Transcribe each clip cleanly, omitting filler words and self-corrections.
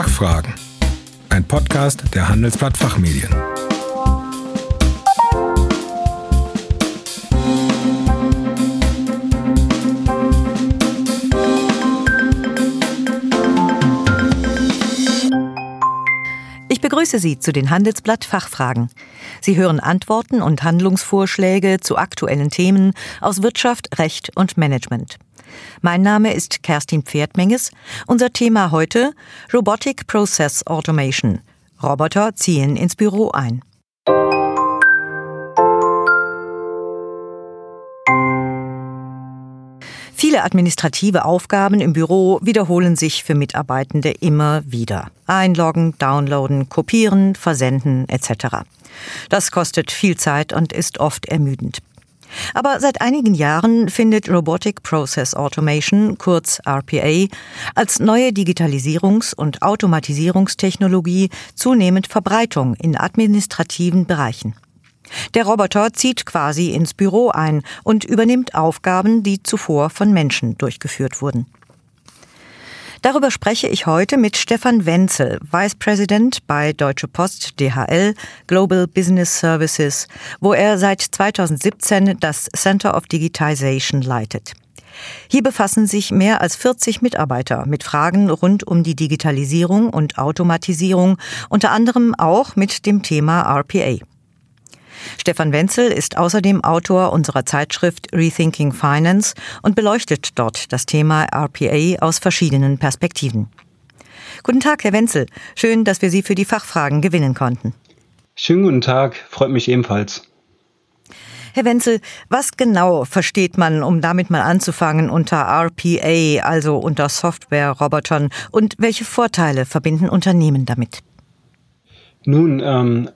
Fachfragen. Ein Podcast der Handelsblatt Fachmedien. Ich begrüße Sie zu den Handelsblatt Fachfragen. Sie hören Antworten und Handlungsvorschläge zu aktuellen Themen aus Wirtschaft, Recht und Management. Mein Name ist Kerstin Pferdmenges. Unser Thema heute: Robotic Process Automation. Roboter ziehen ins Büro ein. Viele administrative Aufgaben im Büro wiederholen sich für Mitarbeitende immer wieder. Einloggen, downloaden, kopieren, versenden etc. Das kostet viel Zeit und ist oft ermüdend. Aber seit einigen Jahren findet Robotic Process Automation, kurz RPA, als neue Digitalisierungs- und Automatisierungstechnologie zunehmend Verbreitung in administrativen Bereichen. Der Roboter zieht quasi ins Büro ein und übernimmt Aufgaben, die zuvor von Menschen durchgeführt wurden. Darüber spreche ich heute mit Stefan Wenzel, Vice President bei Deutsche Post DHL Global Business Services, wo er seit 2017 das Center of Digitization leitet. Hier befassen sich mehr als 40 Mitarbeiter mit Fragen rund um die Digitalisierung und Automatisierung, unter anderem auch mit dem Thema RPA. Stefan Wenzel ist außerdem Autor unserer Zeitschrift Rethinking Finance und beleuchtet dort das Thema RPA aus verschiedenen Perspektiven. Guten Tag, Herr Wenzel. Schön, dass wir Sie für die Fachfragen gewinnen konnten. Schönen guten Tag. Freut mich ebenfalls. Herr Wenzel, was genau versteht man, um damit mal anzufangen, unter RPA, also unter Software-Robotern, und welche Vorteile verbinden Unternehmen damit? Nun,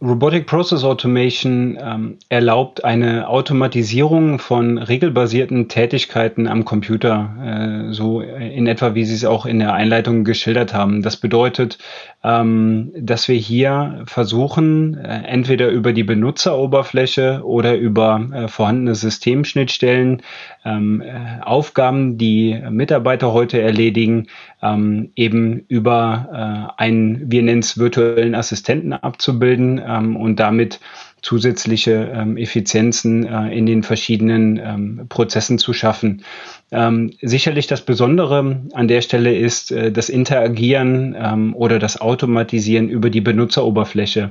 Robotic Process Automation erlaubt eine Automatisierung von regelbasierten Tätigkeiten am Computer, so in etwa, wie Sie es auch in der Einleitung geschildert haben. Das bedeutet, dass wir hier versuchen, entweder über die Benutzeroberfläche oder über vorhandene Systemschnittstellen Aufgaben, die Mitarbeiter heute erledigen, eben über einen, wir nennen es virtuellen Assistenten, abzubilden und damit zusätzliche Effizienzen in den verschiedenen Prozessen zu schaffen. Sicherlich das Besondere an der Stelle ist das Interagieren oder das Automatisieren über die Benutzeroberfläche.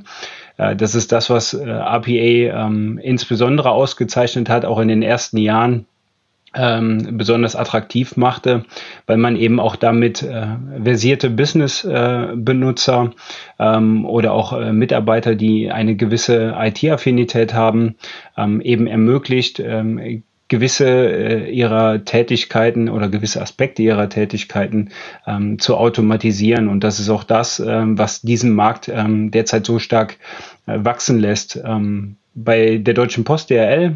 Das ist das, was RPA insbesondere ausgezeichnet hat, auch in den ersten Jahren besonders attraktiv machte, weil man eben auch damit versierte Business-Benutzer oder auch Mitarbeiter, die eine gewisse IT-Affinität haben, eben ermöglicht, gewisse ihrer Tätigkeiten oder gewisse Aspekte ihrer Tätigkeiten zu automatisieren. Und das ist auch das, was diesen Markt derzeit so stark wachsen lässt. Bei der Deutschen Post DHL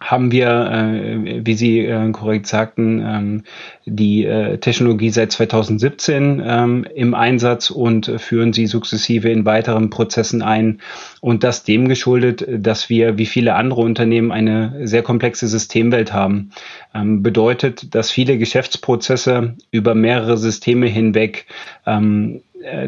haben wir, wie Sie korrekt sagten, die Technologie seit 2017 im Einsatz und führen sie sukzessive in weiteren Prozessen ein. Und das dem geschuldet, dass wir, wie viele andere Unternehmen, eine sehr komplexe Systemwelt haben. Bedeutet, dass viele Geschäftsprozesse über mehrere Systeme hinweg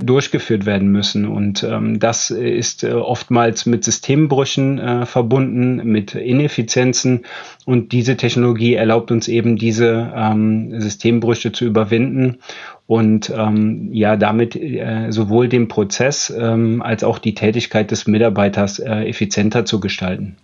durchgeführt werden müssen. Und das ist oftmals mit Systembrüchen verbunden, mit Ineffizienzen. Und diese Technologie erlaubt uns eben, diese Systembrüche zu überwinden und damit sowohl den Prozess als auch die Tätigkeit des Mitarbeiters effizienter zu gestalten.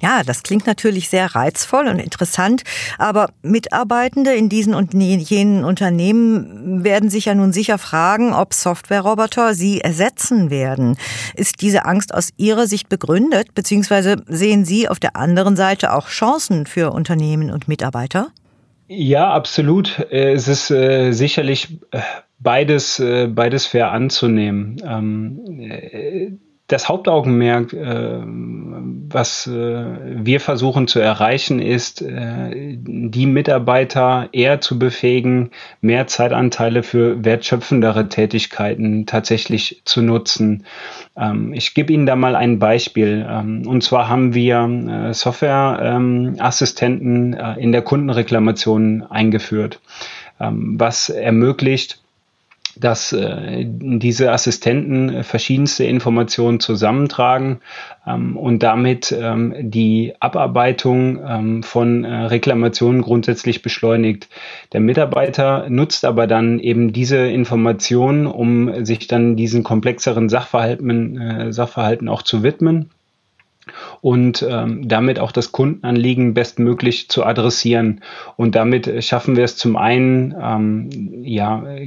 Ja, das klingt natürlich sehr reizvoll und interessant, aber Mitarbeitende in diesen und jenen Unternehmen werden sich ja nun sicher fragen, ob Softwareroboter sie ersetzen werden. Ist diese Angst aus Ihrer Sicht begründet, beziehungsweise sehen Sie auf der anderen Seite auch Chancen für Unternehmen und Mitarbeiter? Ja, absolut. Es ist sicherlich beides fair anzunehmen. Das Hauptaugenmerk, was wir versuchen zu erreichen, ist, die Mitarbeiter eher zu befähigen, mehr Zeitanteile für wertschöpfendere Tätigkeiten tatsächlich zu nutzen. Ich gebe Ihnen da mal ein Beispiel. Und zwar haben wir Softwareassistenten in der Kundenreklamation eingeführt, was ermöglicht, dass diese Assistenten verschiedenste Informationen zusammentragen und damit die Abarbeitung von Reklamationen grundsätzlich beschleunigt. Der Mitarbeiter nutzt aber dann eben diese Informationen, um sich dann diesen komplexeren Sachverhalten auch zu widmen und damit auch das Kundenanliegen bestmöglich zu adressieren. Und damit schaffen wir es zum einen,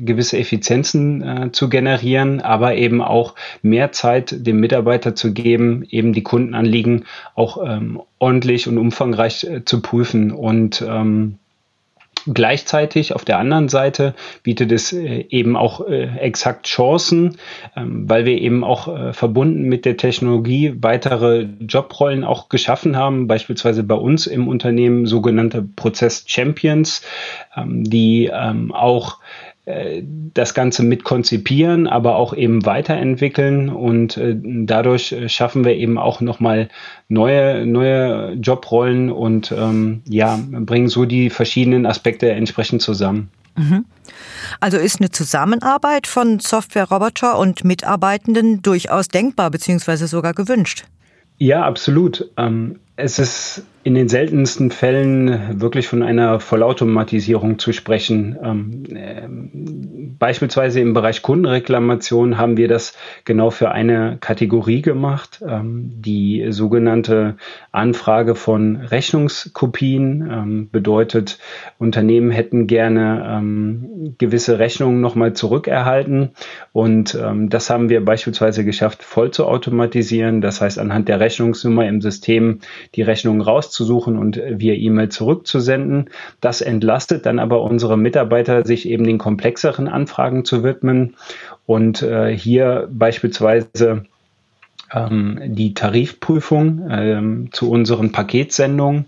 gewisse Effizienzen zu generieren, aber eben auch mehr Zeit dem Mitarbeiter zu geben, eben die Kundenanliegen auch ordentlich und umfangreich zu prüfen. Und gleichzeitig auf der anderen Seite bietet es eben auch exakt Chancen, weil wir eben auch verbunden mit der Technologie weitere Jobrollen auch geschaffen haben, beispielsweise bei uns im Unternehmen sogenannte Prozess-Champions, die auch das Ganze mit konzipieren, aber auch eben weiterentwickeln, und dadurch schaffen wir eben auch nochmal neue Jobrollen und bringen so die verschiedenen Aspekte entsprechend zusammen. Also ist eine Zusammenarbeit von Software-Roboter und Mitarbeitenden durchaus denkbar bzw. sogar gewünscht? Ja, absolut. Es ist in den seltensten Fällen wirklich von einer Vollautomatisierung zu sprechen. Beispielsweise im Bereich Kundenreklamation haben wir das genau für eine Kategorie gemacht, die sogenannte Anfrage von Rechnungskopien. Bedeutet, Unternehmen hätten gerne gewisse Rechnungen nochmal zurückerhalten, und das haben wir beispielsweise geschafft, voll zu automatisieren. Das heißt, anhand der Rechnungsnummer im System die Rechnungen rauszusuchen und via E-Mail zurückzusenden. Das entlastet dann aber unsere Mitarbeiter, sich eben den komplexeren Anfragen zu widmen und hier beispielsweise die Tarifprüfung zu unseren Paketsendungen.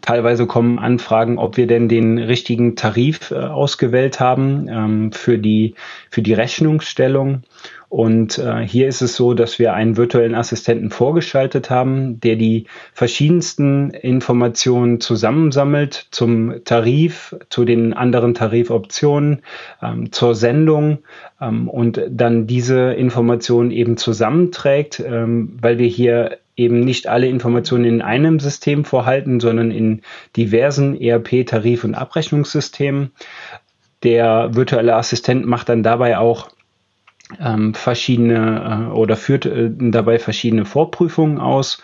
Teilweise kommen Anfragen, ob wir denn den richtigen Tarif ausgewählt haben für die Rechnungsstellung. Und hier ist es so, dass wir einen virtuellen Assistenten vorgeschaltet haben, der die verschiedensten Informationen zusammensammelt zum Tarif, zu den anderen Tarifoptionen, zur Sendung und dann diese Informationen eben zusammenträgt, weil wir hier eben nicht alle Informationen in einem System vorhalten, sondern in diversen ERP-Tarif- und Abrechnungssystemen. Der virtuelle Assistent macht dann dabei auch führt dabei verschiedene Vorprüfungen aus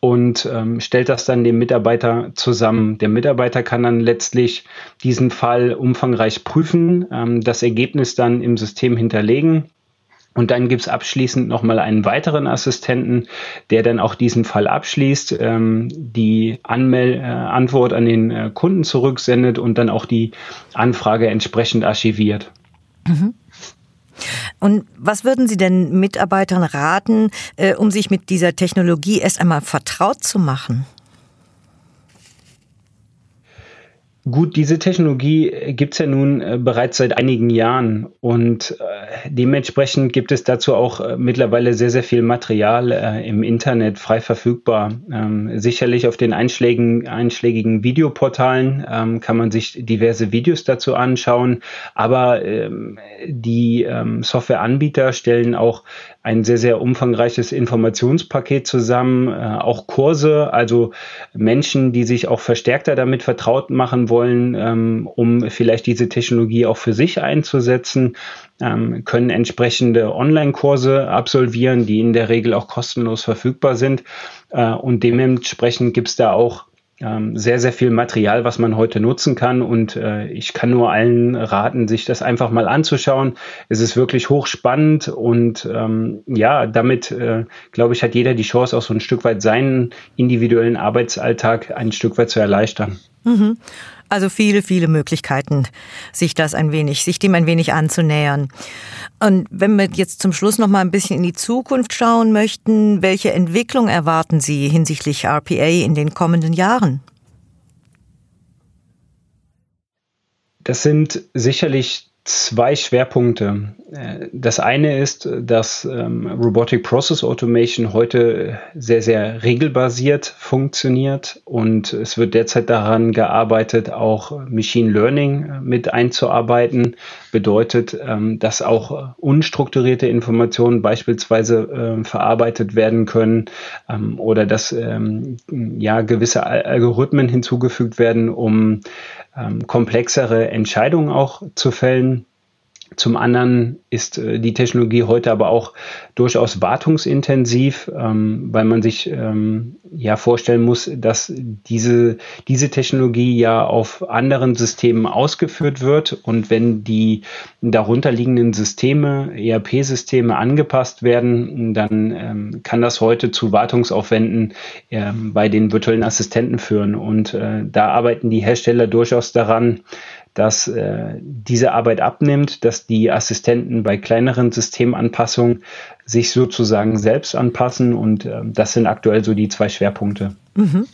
und stellt das dann dem Mitarbeiter zusammen. Der Mitarbeiter kann dann letztlich diesen Fall umfangreich prüfen, das Ergebnis dann im System hinterlegen. Und dann gibt es abschließend nochmal einen weiteren Assistenten, der dann auch diesen Fall abschließt, die Antwort an den Kunden zurücksendet und dann auch die Anfrage entsprechend archiviert. Mhm. Und was würden Sie denn Mitarbeitern raten, um sich mit dieser Technologie erst einmal vertraut zu machen? Gut, diese Technologie gibt es ja nun bereits seit einigen Jahren, und dementsprechend gibt es dazu auch mittlerweile sehr, sehr viel Material im Internet frei verfügbar. Sicherlich auf den einschlägigen Videoportalen kann man sich diverse Videos dazu anschauen, aber die Softwareanbieter stellen auch ein sehr, sehr umfangreiches Informationspaket zusammen, auch Kurse, also Menschen, die sich auch verstärkter damit vertraut machen wollen, um vielleicht diese Technologie auch für sich einzusetzen, können entsprechende Online-Kurse absolvieren, die in der Regel auch kostenlos verfügbar sind, und dementsprechend gibt es da auch sehr, sehr viel Material, was man heute nutzen kann, und ich kann nur allen raten, sich das einfach mal anzuschauen. Es ist wirklich hochspannend, und damit, glaube ich, hat jeder die Chance, auch so ein Stück weit seinen individuellen Arbeitsalltag ein Stück weit zu erleichtern. Mhm. Also viele, viele Möglichkeiten, sich dem ein wenig anzunähern. Und wenn wir jetzt zum Schluss noch mal ein bisschen in die Zukunft schauen möchten, welche Entwicklung erwarten Sie hinsichtlich RPA in den kommenden Jahren? Das sind sicherlich zwei Schwerpunkte. Das eine ist, dass Robotic Process Automation heute sehr, sehr regelbasiert funktioniert und es wird derzeit daran gearbeitet, auch Machine Learning mit einzuarbeiten. Bedeutet, dass auch unstrukturierte Informationen beispielsweise verarbeitet werden können oder dass gewisse Algorithmen hinzugefügt werden, um komplexere Entscheidungen auch zu fällen. Zum anderen ist die Technologie heute aber auch durchaus wartungsintensiv, weil man sich vorstellen muss, dass diese Technologie ja auf anderen Systemen ausgeführt wird. Und wenn die darunterliegenden Systeme, ERP-Systeme angepasst werden, dann kann das heute zu Wartungsaufwänden bei den virtuellen Assistenten führen. Und da arbeiten die Hersteller durchaus daran, dass diese Arbeit abnimmt, dass die Assistenten bei kleineren Systemanpassungen sich sozusagen selbst anpassen. Und das sind aktuell so die zwei Schwerpunkte. Mhm.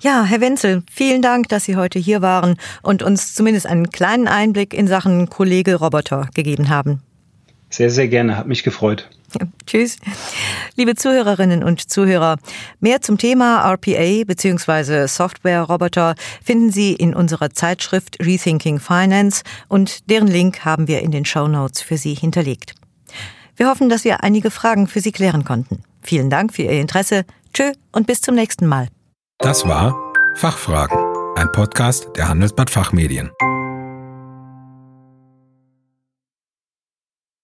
Ja, Herr Wenzel, vielen Dank, dass Sie heute hier waren und uns zumindest einen kleinen Einblick in Sachen Kollege Roboter gegeben haben. Sehr, sehr gerne. Hat mich gefreut. Ja, tschüss. Liebe Zuhörerinnen und Zuhörer, mehr zum Thema RPA bzw. Software-Roboter finden Sie in unserer Zeitschrift Rethinking Finance und deren Link haben wir in den Shownotes für Sie hinterlegt. Wir hoffen, dass wir einige Fragen für Sie klären konnten. Vielen Dank für Ihr Interesse. Tschö und bis zum nächsten Mal. Das war Fachfragen, ein Podcast der Handelsblatt Fachmedien.